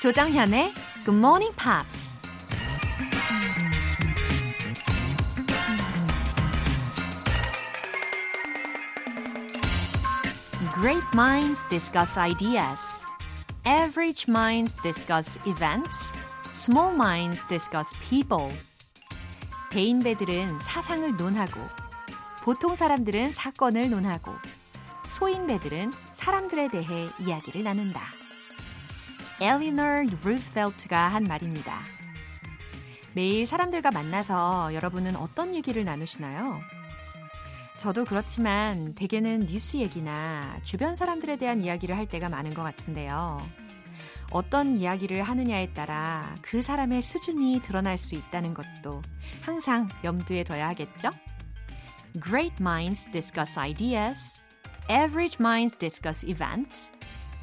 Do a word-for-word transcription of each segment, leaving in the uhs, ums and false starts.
조정현의 Good Morning Pops. Great minds discuss ideas. Average minds discuss events. Small minds discuss people. 대인배들은 사상을 논하고, 보통 사람들은 사건을 논하고, 소인배들은 사람들에 대해 이야기를 나눈다. 엘리너 루스벨트가 한 말입니다. 매일 사람들과 만나서 여러분은 어떤 얘기를 나누시나요? 저도 그렇지만 대개는 뉴스 얘기나 주변 사람들에 대한 이야기를 할 때가 많은 것 같은데요. 어떤 이야기를 하느냐에 따라 그 사람의 수준이 드러날 수 있다는 것도 항상 염두에 둬야 하겠죠? Great minds discuss ideas. Average minds discuss events.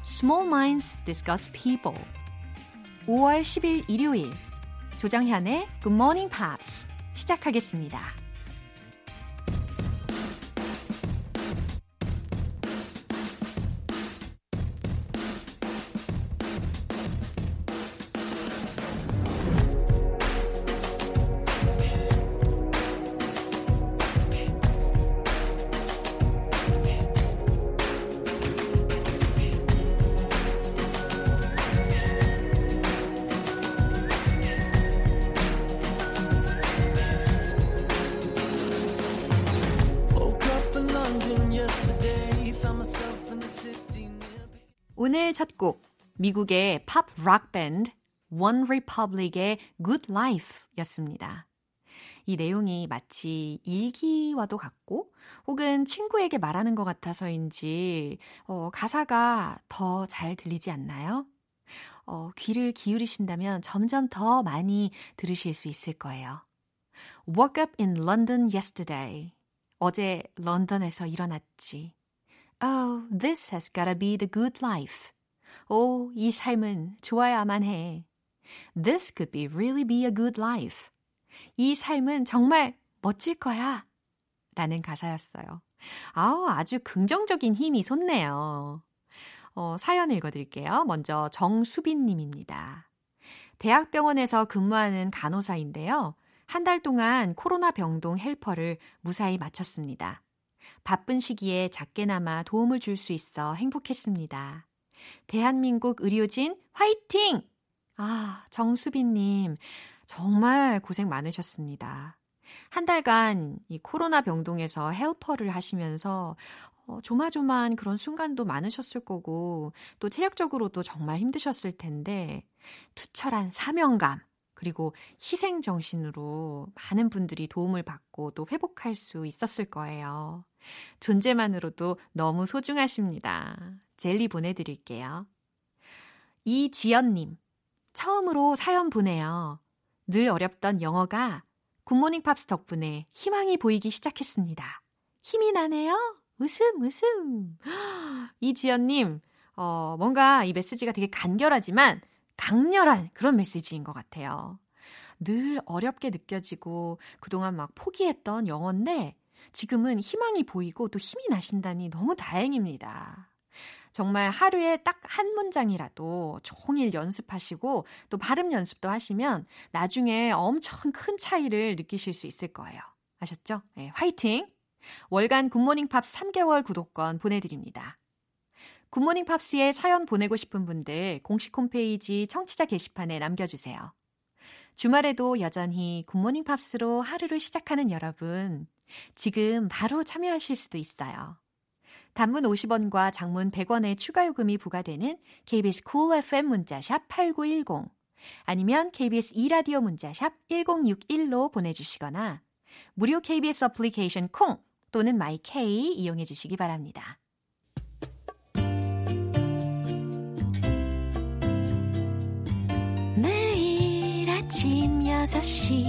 Small minds discuss people. 오월 십일 일요일 조정현의 Good Morning Pops 시작하겠습니다. 오늘 첫 곡, 미국의 팝 록 밴드 One Republic의 Good Life였습니다. 이 내용이 마치 일기와도 같고 혹은 친구에게 말하는 것 같아서인지 어, 가사가 더 잘 들리지 않나요? 어, 귀를 기울이신다면 점점 더 많이 들으실 수 있을 거예요. Woke up in London yesterday. 어제 런던에서 일어났지. Oh, this has gotta be the good life. 오, 이 삶은 좋아야만 해. This could be really be a good life. 이 삶은 정말 멋질 거야. 라는 가사였어요. 아우, 아주 긍정적인 힘이 솟네요. 어, 사연 읽어드릴게요. 먼저 정수빈 님입니다. 대학병원에서 근무하는 간호사인데요. 한 달 동안 코로나 병동 헬퍼를 무사히 마쳤습니다. 바쁜 시기에 작게나마 도움을 줄 수 있어 행복했습니다. 대한민국 의료진 화이팅! 아, 정수빈님, 정말 고생 많으셨습니다. 한 달간 이 코로나 병동에서 헬퍼를 하시면서 어, 조마조마한 그런 순간도 많으셨을 거고 또 체력적으로도 정말 힘드셨을 텐데 투철한 사명감 그리고 희생정신으로 많은 분들이 도움을 받고 또 회복할 수 있었을 거예요. 존재만으로도 너무 소중하십니다. 젤리 보내드릴게요. 이지연님, 처음으로 사연 보내요. 늘 어렵던 영어가 굿모닝 팝스 덕분에 희망이 보이기 시작했습니다. 힘이 나네요. 웃음 웃음. 이지연님, 어, 뭔가 이 메시지가 되게 간결하지만 강렬한 그런 메시지인 것 같아요. 늘 어렵게 느껴지고 그동안 막 포기했던 영어인데 지금은 희망이 보이고 또 힘이 나신다니 너무 다행입니다. 정말 하루에 딱 한 문장이라도 종일 연습하시고 또 발음 연습도 하시면 나중에 엄청 큰 차이를 느끼실 수 있을 거예요. 아셨죠? 네, 화이팅! 월간 굿모닝 팝 삼 개월 구독권 보내드립니다. 굿모닝 팝스에 사연 보내고 싶은 분들 공식 홈페이지 청취자 게시판에 남겨주세요. 주말에도 여전히 굿모닝 팝스로 하루를 시작하는 여러분, 지금 바로 참여하실 수도 있어요. 단문 오십 원과 장문 백 원의 추가 요금이 부과되는 케이비에스 Cool 에프엠 문자샵 팔구일공 아니면 케이비에스 e라디오 문자샵 일공육일로 보내주시거나 무료 케이비에스 어플리케이션 콩 또는 마이케이 이용해 주시기 바랍니다. 매일 아침 여섯 시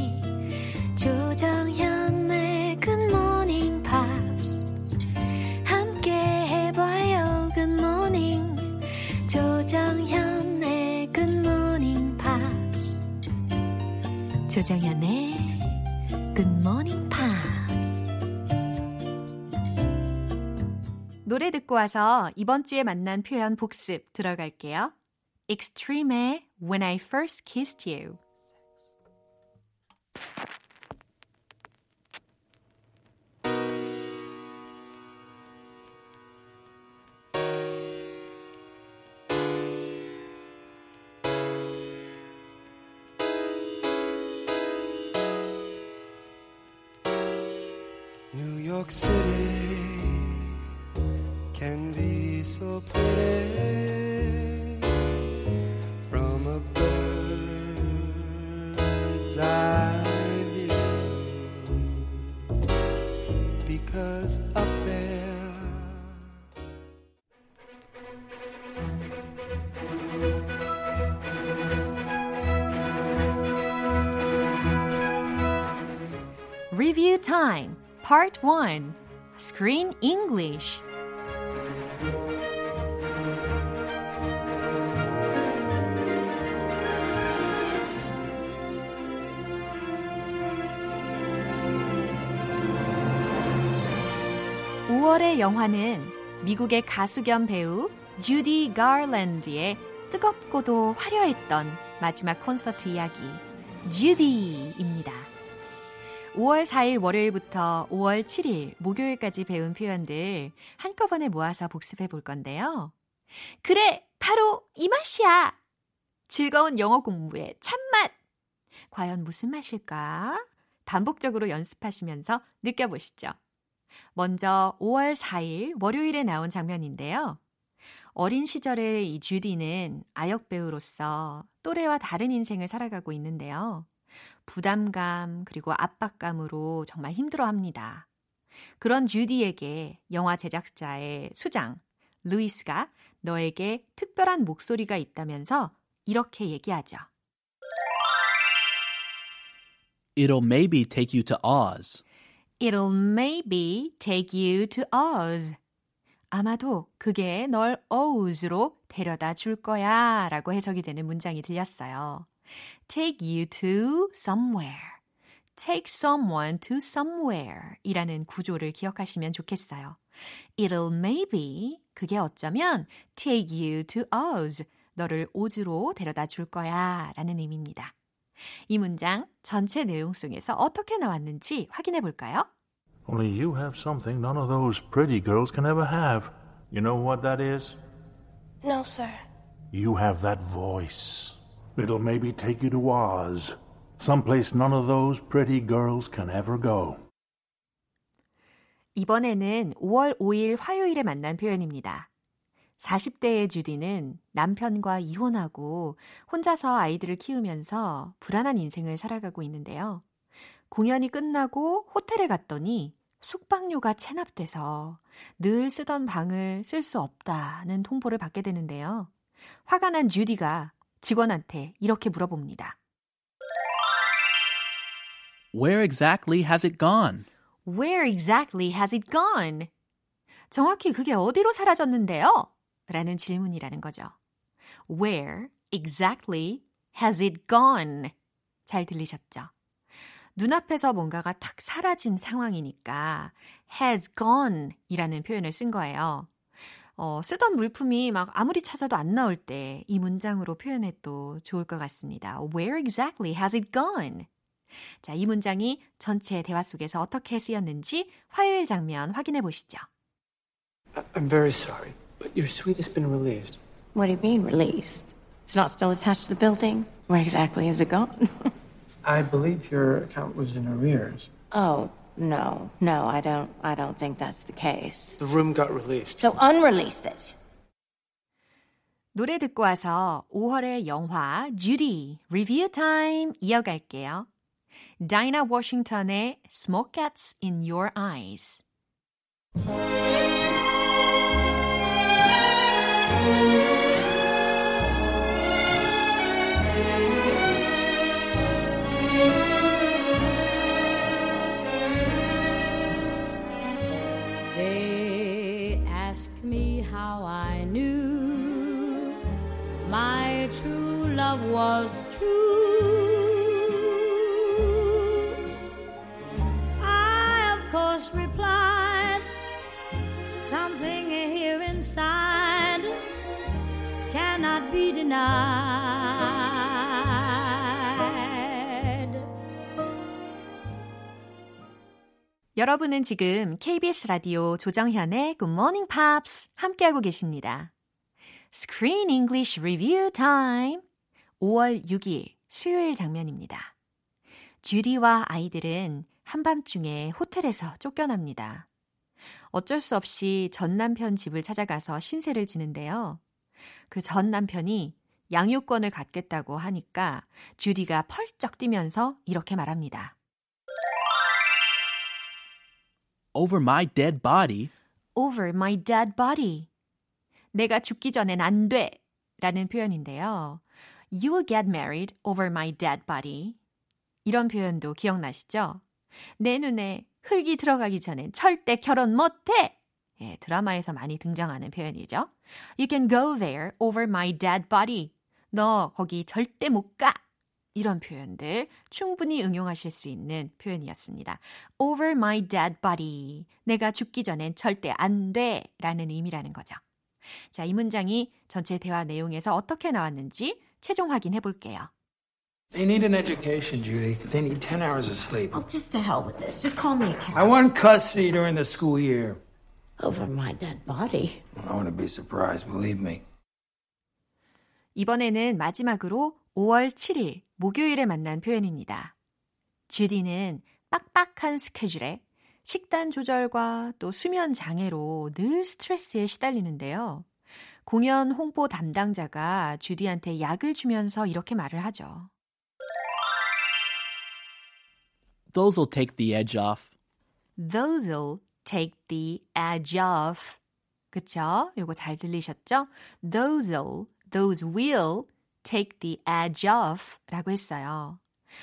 조정현의 조정현의 Good Morning Pops. 조정현의 Good Morning Pops. 노래 듣고 와서 이번 주에 만난 표현 복습 들어갈게요. 익스트림의 When I First Kissed You. Review Time, Part one, Screen English. 오월의 영화는 미국의 가수 겸 배우 주디 가랜드의 뜨겁고도 화려했던 마지막 콘서트 이야기, 주디입니다. 오월 사일 월요일부터 오월 칠일 목요일까지 배운 표현들 한꺼번에 모아서 복습해 볼 건데요. 그래, 바로 이 맛이야! 즐거운 영어 공부의 참맛! 과연 무슨 맛일까? 반복적으로 연습하시면서 느껴보시죠. 먼저 오월 사일 월요일에 나온 장면인데요. 어린 시절의 이 주디는 아역 배우로서 또래와 다른 인생을 살아가고 있는데요. 부담감 그리고 압박감으로 정말 힘들어합니다. 그런 주디에게 영화 제작자의 수장 루이스가 너에게 특별한 목소리가 있다면서 이렇게 얘기하죠. It'll maybe take you to Oz. It'll maybe take you to Oz. 아마도 그게 널 Oz로 데려다 줄 거야 라고 해석이 되는 문장이 들렸어요. Take you to somewhere. Take someone to somewhere 이라는 구조를 기억하시면 좋겠어요. It'll maybe, 그게 어쩌면 take you to Oz, 너를 오즈로 데려다 줄 거야 라는 의미입니다. 이 문장 전체 내용 속에서 어떻게 나왔는지 확인해 볼까요? Only you have something none of those pretty girls can ever have. You know what that is? No, sir. You have that voice. It'll maybe take you to Oz, someplace none of those pretty girls can ever go. 이번에는 오월 오일 화요일에 만난 표현입니다. 사십 대의 주디는 남편과 이혼하고 혼자서 아이들을 키우면서 불안한 인생을 살아가고 있는데요. 공연이 끝나고 호텔에 갔더니 숙박료가 체납돼서 늘 쓰던 방을 쓸 수 없다는 통보를 받게 되는데요. 화가 난 주디가 직원한테 이렇게 물어봅니다. Where exactly has it gone? Where exactly has it gone? 정확히 그게 어디로 사라졌는데요? 라는 질문이라는 거죠. Where exactly has it gone? 잘 들리셨죠? 눈앞에서 뭔가가 탁 사라진 상황이니까 has gone 이라는 표현을 쓴 거예요. 어, 쓰던 물품이 막 아무리 찾아도 안 나올 때 이 문장으로 표현해도 좋을 것 같습니다. Where exactly has it gone? 자, 이 문장이 전체 대화 속에서 어떻게 쓰였는지 화요일 장면 확인해 보시죠. I'm very sorry, but your suite has been released. What do you mean released? It's not still attached to the building. Where exactly has it gone? I believe your account was in arrears. Oh. No, no, I don't, I don't think that's the case. The room got released. So unrelease it. 노래 듣고 와서 오월의 영화 주디 리뷰 타임 이어갈게요. 다이나 워싱턴의 Smoke Gets in Your Eyes. How I knew my true love was true. I, of course, replied, something here inside cannot be. be denied. 여러분은 지금 케이비에스 라디오 조정현의 Good Morning Pops 함께하고 계십니다. Screen English Review Time. 오월 육일 수요일 장면입니다. 주디와 아이들은 한밤중에 호텔에서 쫓겨납니다. 어쩔 수 없이 전 남편 집을 찾아가서 신세를 지는데요. 그 전 남편이 양육권을 갖겠다고 하니까 주디가 펄쩍 뛰면서 이렇게 말합니다. Over my dead body. Over my dead body. 내가 죽기 전엔 안 돼! 라는 표현인데요. You will get married over my dead body. 이런 표현도 기억나시죠? 내 눈에 흙이 들어가기 전엔 절대 결혼 못해! 예, 드라마에서 많이 등장하는 표현이죠. You can go there over my dead body. 너 거기 절대 못 가! 이런 표현들 충분히 응용하실 수 있는 표현이었습니다. Over my dead body. 내가 죽기 전엔 절대 안 돼! 라는 의미라는 거죠. 자, 이 문장이 전체 대화 내용에서 어떻게 나왔는지 최종 확인해 볼게요. They need an education, Judy. They need ten hours of sleep. Oh, just to hell with this. Just call me a cab. I want custody during the school year. Over my dead body. I wouldn't be surprised, believe me. 이번에는 마지막으로 오월 칠일 목요일에 만난 표현입니다. 주디는 빡빡한 스케줄에 식단 조절과 또 수면 장애로 늘 스트레스에 시달리는데요. 공연 홍보 담당자가 주디한테 약을 주면서 이렇게 말을 하죠. Those'll take the edge off. Those'll take the edge off. 그쵸? 요거 잘 들리셨죠? Those'll, those will take the edge off 라고 했어요.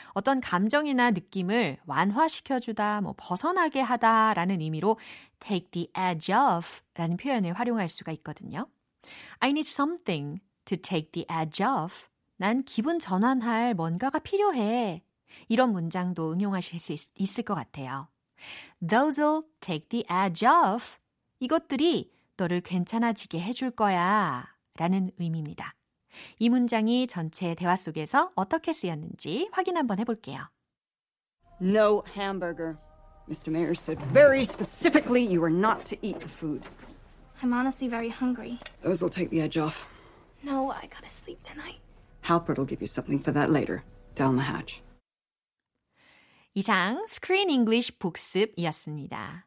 어떤 감정이나 느낌을 완화시켜주다, 뭐 벗어나게 하다라는 의미로 take the edge off라는 표현을 활용할 수가 있거든요. I need something to take the edge off. 난 기분 전환할 뭔가가 필요해. 이런 문장도 응용하실 수 있, 있을 것 같아요. Those'll take the edge off. 이것들이 너를 괜찮아지게 해줄 거야 라는 의미입니다. 이 문장이 전체 대화 속에서 어떻게 쓰였는지 확인 한번 해볼게요. No hamburger. Mister Mayor said very specifically you are not to eat food. I'm honestly very hungry. Those will take the edge off. No, I gotta sleep tonight. Halpert will give you something for that later. Down the hatch. 이상 스크린 잉글리시 복습이었습니다.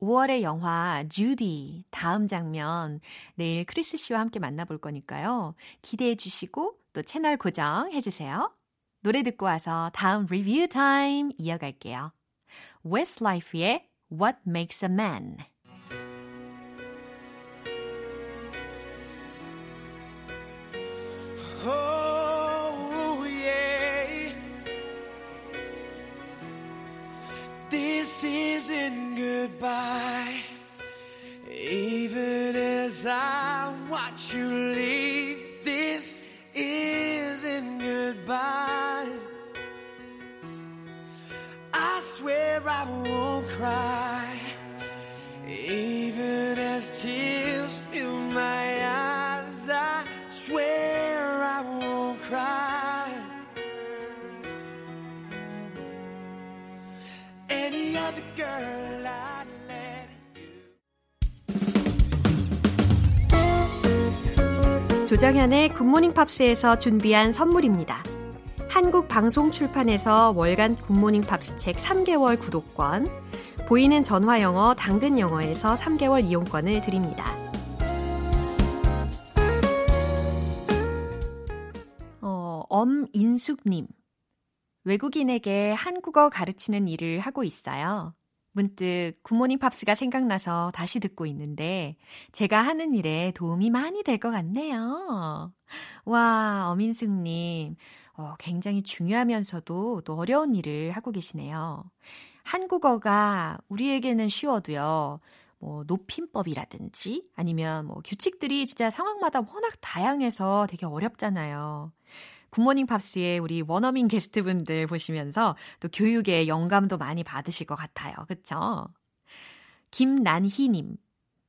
오월의 영화 주디 다음 장면 내일 크리스 씨와 함께 만나볼 거니까요. 기대해 주시고 또 채널 고정해 주세요. 노래 듣고 와서 다음 리뷰 타임 이어갈게요. Westlife의 What Makes a Man. Oh, yeah. This isn't goodbye. Even as I watch you leave, this isn't goodbye. I swear I won't cry, even as tears fill my eyes. I swear I won't cry. Any other girl I'd let 조정현의 굿모닝 팝스에서 준비한 선물입니다. 한국방송출판에서 월간 굿모닝 팝스 책 삼 개월 구독권, 보이는 전화영어 당근영어에서 삼 개월 이용권을 드립니다. 어, 엄인숙님, 외국인에게 한국어 가르치는 일을 하고 있어요. 문득 굿모닝 팝스가 생각나서 다시 듣고 있는데 제가 하는 일에 도움이 많이 될 것 같네요. 와, 엄인숙님, 어, 굉장히 중요하면서도 또 어려운 일을 하고 계시네요. 한국어가 우리에게는 쉬워도요. 뭐 높임법이라든지 아니면 뭐 규칙들이 진짜 상황마다 워낙 다양해서 되게 어렵잖아요. 굿모닝 팝스의 우리 원어민 게스트분들 보시면서 또 교육의 영감도 많이 받으실 것 같아요. 그렇죠? 김난희님,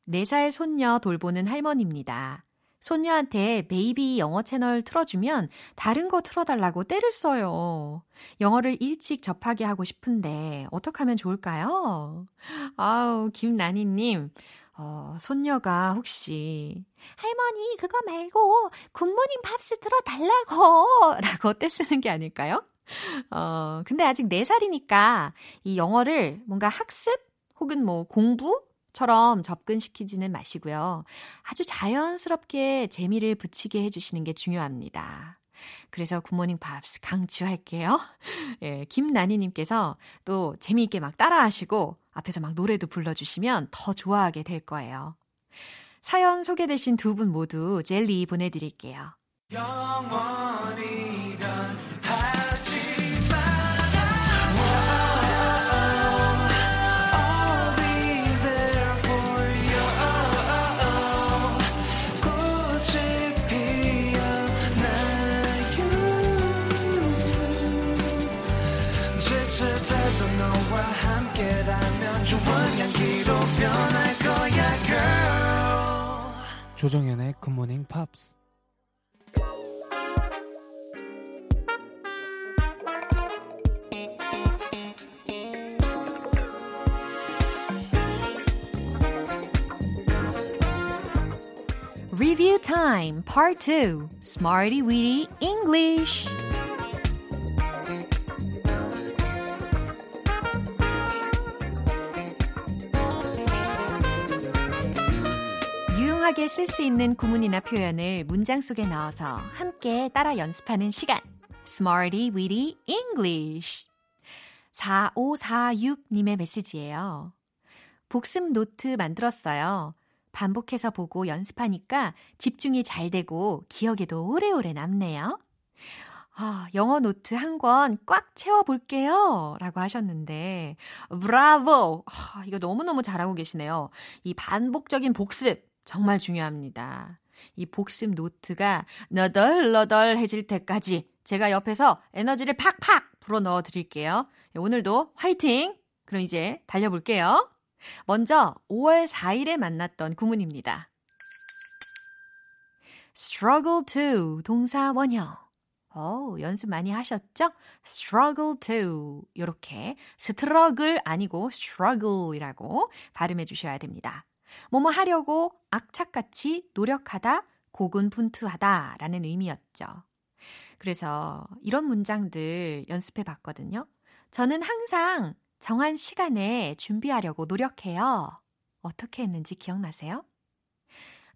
네 살 손녀 돌보는 할머니입니다. 손녀한테 베이비 영어 채널 틀어주면 다른 거 틀어달라고 떼를 써요. 영어를 일찍 접하게 하고 싶은데 어떻게 하면 좋을까요? 아우, 김나니님. 어, 손녀가 혹시 할머니 그거 말고 굿모닝 팝스 틀어달라고 라고 떼쓰는 게 아닐까요? 어, 근데 아직 네 살이니까 이 영어를 뭔가 학습 혹은 뭐 공부처럼 접근시키지는 마시고요. 아주 자연스럽게 재미를 붙이게 해주시는 게 중요합니다. 그래서 굿모닝 팝스 강추할게요. 예, 김나니님께서 또 재미있게 막 따라하시고 앞에서 막 노래도 불러주시면 더 좋아하게 될 거예요. 사연 소개되신 두 분 모두 젤리 보내드릴게요. 영원히 조정현의 굿모닝 팝스. Review Time Part 투 Smarty Weedy English. 유용하게 쓸 수 있는 구문이나 표현을 문장 속에 넣어서 함께 따라 연습하는 시간. Smarty Weedy English. 사오사육님의 메시지예요. 복습 노트 만들었어요. 반복해서 보고 연습하니까 집중이 잘 되고 기억에도 오래오래 남네요. 아, 영어 노트 한 권 꽉 채워볼게요 라고 하셨는데 브라보! 아, 이거 너무너무 잘하고 계시네요. 이 반복적인 복습 정말 중요합니다. 이 복습 노트가 너덜너덜해질 때까지 제가 옆에서 에너지를 팍팍 불어넣어 드릴게요. 오늘도 화이팅! 그럼 이제 달려볼게요. 먼저 오월 사일에 만났던 구문입니다. struggle to 동사 원형. 오, 연습 많이 하셨죠? struggle to 요렇게 struggle 아니고 struggle이라고 발음해 주셔야 됩니다. 뭐뭐 하려고 악착같이 노력하다, 고군분투하다 라는 의미였죠. 그래서 이런 문장들 연습해 봤거든요. 저는 항상 정한 시간에 준비하려고 노력해요. 어떻게 했는지 기억나세요?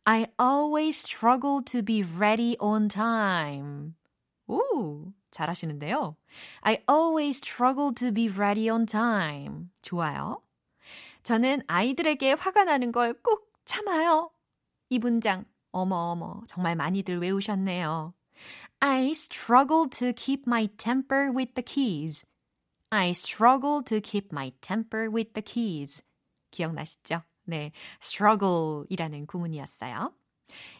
I always struggle to be ready on time. 오, 잘하시는데요. I always struggle to be ready on time. 좋아요. 저는 아이들에게 화가 나는 걸 꾹 참아요. 이 문장, 어머어머, 정말 많이들 외우셨네요. I struggle to keep my temper with the kids. I struggle to keep my temper with the kids. 기억나시죠? 네, struggle이라는 구문이었어요.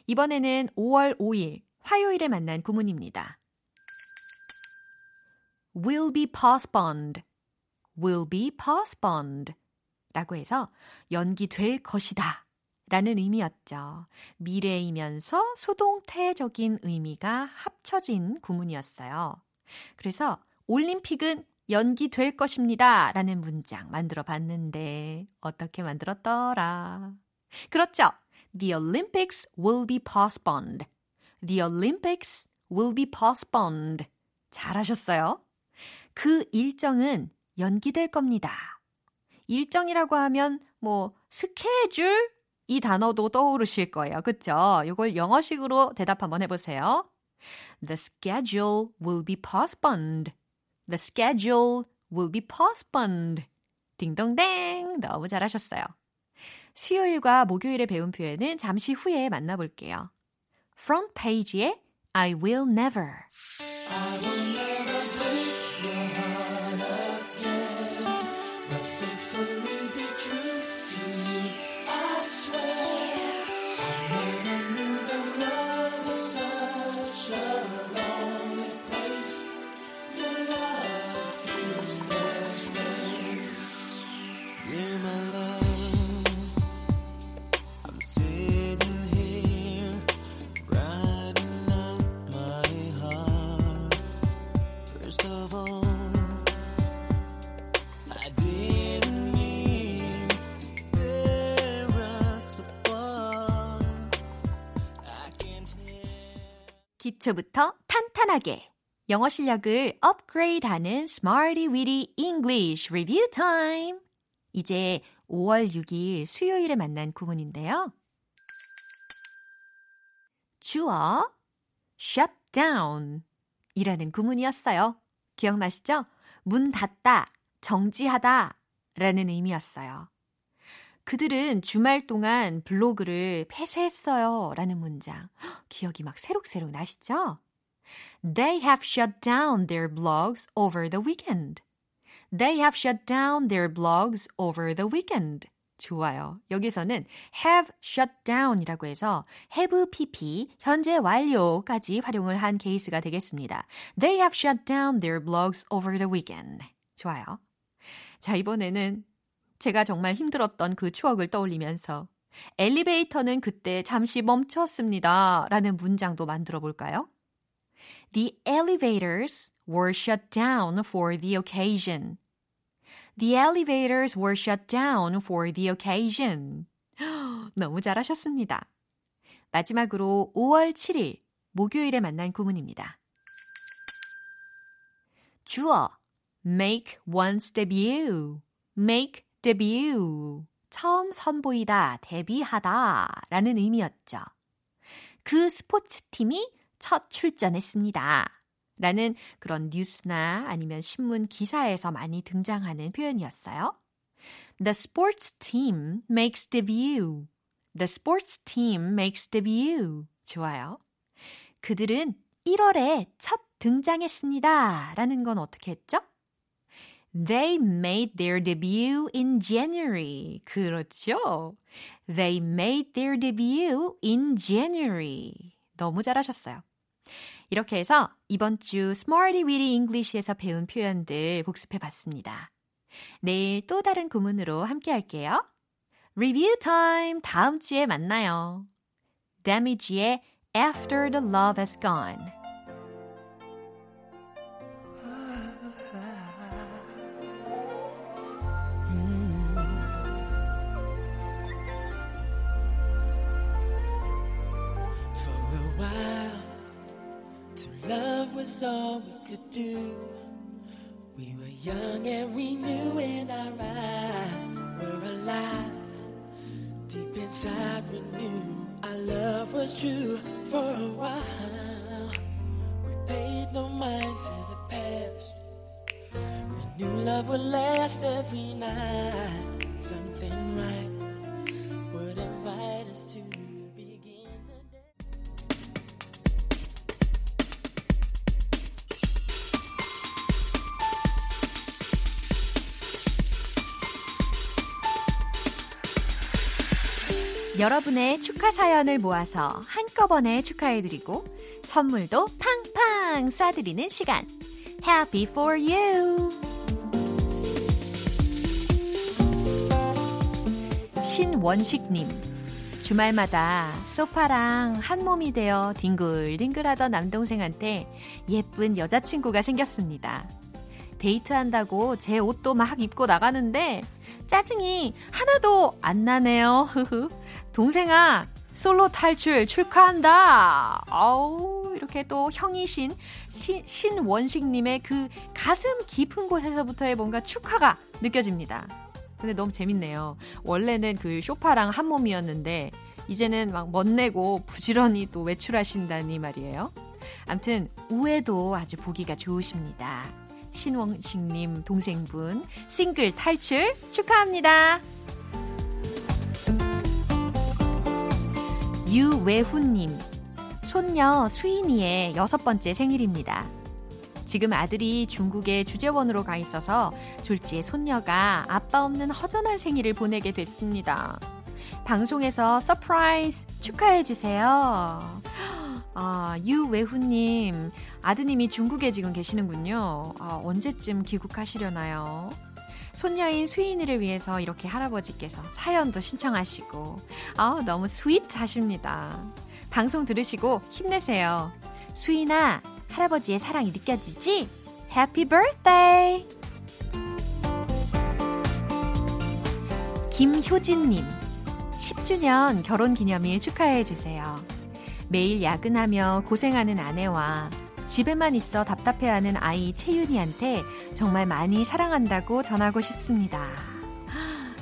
이번에는 오월 오일, 화요일에 만난 구문입니다. will be postponed, will be postponed 라고 해서 연기될 것이다 라는 의미였죠. 미래이면서 수동태적인 의미가 합쳐진 구문이었어요. 그래서 올림픽은 연기될 것입니다 라는 문장 만들어 봤는데 어떻게 만들었더라? 그렇죠. The Olympics will be postponed. The Olympics will be postponed. 잘하셨어요. 그 일정은 연기될 겁니다. 일정이라고 하면 뭐 스케줄 이 단어도 떠오르실 거예요. 그렇죠? 이걸 영어식으로 대답 한번 해보세요. The schedule will be postponed. The schedule will be postponed. 딩동댕! 너무 잘하셨어요. 수요일과 목요일에 배운 표현은 잠시 후에 만나볼게요. Front page의 I will never. I will never break your heart again. But faithfully be true to you. I swear I never knew that love was such a lonely place. Your love feels less pain. Dear my love, I'm sitting here 기초부터 탄탄하게 영어 실력을 업그레이드하는 Smarty Weedy English Review Time. 이제 오월 육일 수요일에 만난 구문인데요. 주어 shut down 이라는 구문이었어요. 기억나시죠? 문 닫다, 정지하다 라는 의미였어요. 그들은 주말 동안 블로그를 폐쇄했어요 라는 문장. 기억이 막 새록새록 나시죠? They have shut down their blogs over the weekend. They have shut down their blogs over the weekend. 좋아요. 여기서는 have shut down이라고 해서 have pp 현재 완료까지 활용을 한 케이스가 되겠습니다. They have shut down their blogs over the weekend. 좋아요. 자, 이번에는 제가 정말 힘들었던 그 추억을 떠올리면서 엘리베이터는 그때 잠시 멈췄습니다. 라는 문장도 만들어 볼까요? The elevators were shut down for the occasion. The elevators were shut down for the occasion. 너무 잘하셨습니다. 마지막으로 오월 칠일 목요일에 만난 구문입니다. 주어 make one's debut. make debut. 처음 선보이다, 데뷔하다 라는 의미였죠. 그 스포츠팀이 첫 출전했습니다. 라는 그런 뉴스나 아니면 신문 기사에서 많이 등장하는 표현이었어요. The sports team makes debut. The sports team makes debut. 좋아요. 그들은 일월에 첫 등장했습니다. 라는 건 어떻게 했죠? They made their debut in January. 그렇죠. They made their debut in January. 너무 잘하셨어요. 이렇게 해서 이번 주 Smarty Weedy English에서 배운 표현들 복습해봤습니다. 내일 또 다른 구문으로 함께할게요. Review Time 다음 주에 만나요. Damage의 After the Love Has Gone. Was all we could do. We were young and we knew in our eyes we're alive. Deep inside we knew our love was true. For a while we paid no mind to the past. We knew love would last every night. Something right would invite us to. 여러분의 축하 사연을 모아서 한꺼번에 축하해드리고 선물도 팡팡 쏴드리는 시간. Happy for you! 신원식님, 주말마다 소파랑 한몸이 되어 뒹굴뒹굴하던 남동생한테 예쁜 여자친구가 생겼습니다. 데이트한다고 제 옷도 막 입고 나가는데 짜증이 하나도 안 나네요. 동생아, 솔로 탈출 축하한다. 아우, 이렇게 또 형이신 시, 신원식님의 그 가슴 깊은 곳에서부터의 뭔가 축하가 느껴집니다. 근데 너무 재밌네요. 원래는 그 쇼파랑 한 몸이었는데 이제는 막 멋내고 부지런히 또 외출하신다니 말이에요. 암튼 우애도 아주 보기가 좋으십니다. 신원식님 동생분 싱글 탈출 축하합니다. 유외훈님, 손녀 수인이의 여섯 번째 생일입니다. 지금 아들이 중국에 주재원으로 가 있어서 졸지에 손녀가 아빠 없는 허전한 생일을 보내게 됐습니다. 방송에서 서프라이즈 축하해주세요. 아, 유외훈님, 아드님이 중국에 지금 계시는군요. 아, 언제쯤 귀국하시려나요? 손녀인 수인이를 위해서 이렇게 할아버지께서 사연도 신청하시고, 아, 너무 스윗하십니다. 방송 들으시고 힘내세요. 수인아, 할아버지의 사랑이 느껴지지? 해피 birthday! 김효진님, 십주년 결혼기념일 축하해주세요. 매일 야근하며 고생하는 아내와 집에만 있어 답답해하는 아이 채윤이한테 정말 많이 사랑한다고 전하고 싶습니다.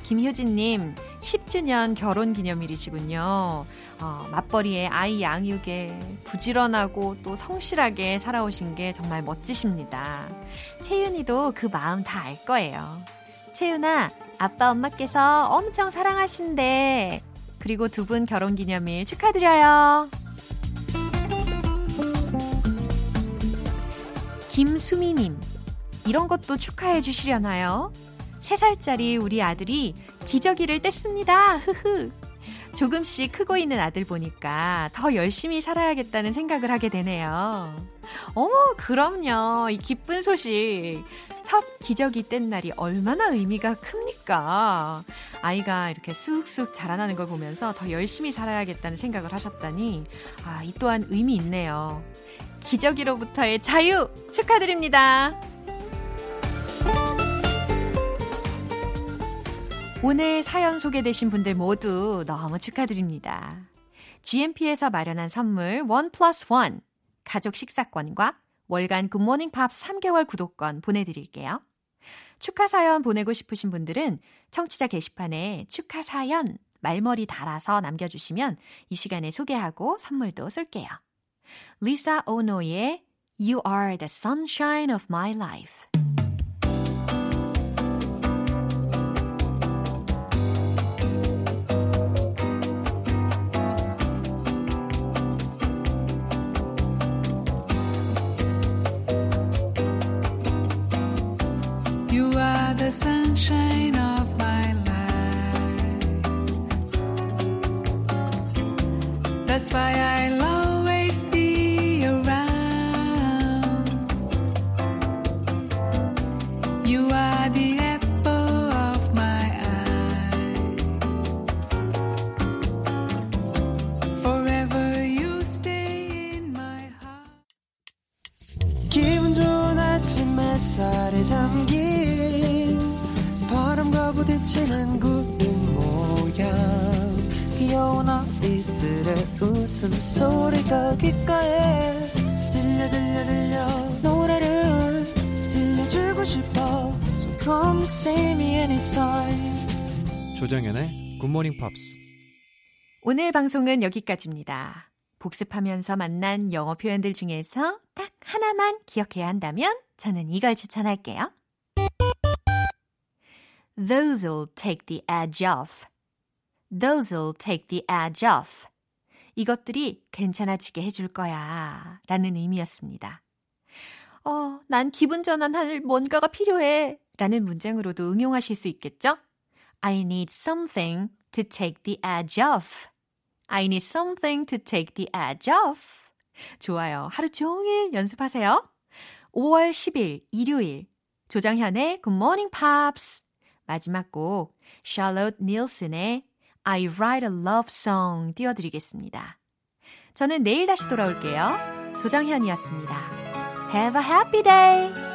김효진님, 십 주년 결혼기념일이시군요. 어, 맞벌이에 아이 양육에 부지런하고 또 성실하게 살아오신 게 정말 멋지십니다. 채윤이도 그 마음 다 알 거예요. 채윤아, 아빠 엄마께서 엄청 사랑하신대. 그리고 두 분 결혼기념일 축하드려요. 김수미님, 이런 것도 축하해 주시려나요? 세 살짜리 우리 아들이 기저귀를 뗐습니다. 흐흐. 조금씩 크고 있는 아들 보니까 더 열심히 살아야겠다는 생각을 하게 되네요. 어머, 그럼요. 이 기쁜 소식. 첫 기저귀 뗀 날이 얼마나 의미가 큽니까? 아이가 이렇게 쑥쑥 자라나는 걸 보면서 더 열심히 살아야겠다는 생각을 하셨다니, 아, 이 또한 의미 있네요. 기저귀로부터의 자유 축하드립니다. 오늘 사연 소개되신 분들 모두 너무 축하드립니다. 지엠피에서 마련한 선물 원 플러스 원 가족 식사권과 월간 굿모닝 팝 삼 개월 구독권 보내드릴게요. 축하 사연 보내고 싶으신 분들은 청취자 게시판에 축하 사연 말머리 달아서 남겨주시면 이 시간에 소개하고 선물도 쏠게요. 리사 오노의 You Are the Sunshine of My Life. The sunshine of my life. That's why I'll always be around. You are the apple of my eye. Forever you stay in my heart. 기분 좋은 아침 햇살에 담긴 바람과 부딪히는 구름 모양 귀여운 아이들의 웃음소리가 귓가에 들려 들려 들려 노래를 들려주고 싶어 So come see me anytime. 조정현의 굿모닝 팝스. 오늘 방송은 여기까지입니다. 복습하면서 만난 영어 표현들 중에서 딱 하나만 기억해야 한다면 저는 이걸 추천할게요. Those'll take the edge off. Those'll take the edge off. 이것들이 괜찮아지게 해줄 거야 라는 의미였습니다. 어, 난 기분 전환할 뭔가가 필요해 라는 문장으로도 응용하실 수 있겠죠? I need something to take the edge off. I need something to take the edge off. 좋아요. 하루 종일 연습하세요. 오월 십일 일요일 조정현의 Good Morning Pops. 마지막 곡 Charlotte Nilson의 I Write a Love Song 띄워드리겠습니다. 저는 내일 다시 돌아올게요. 조정현이었습니다. Have a happy day!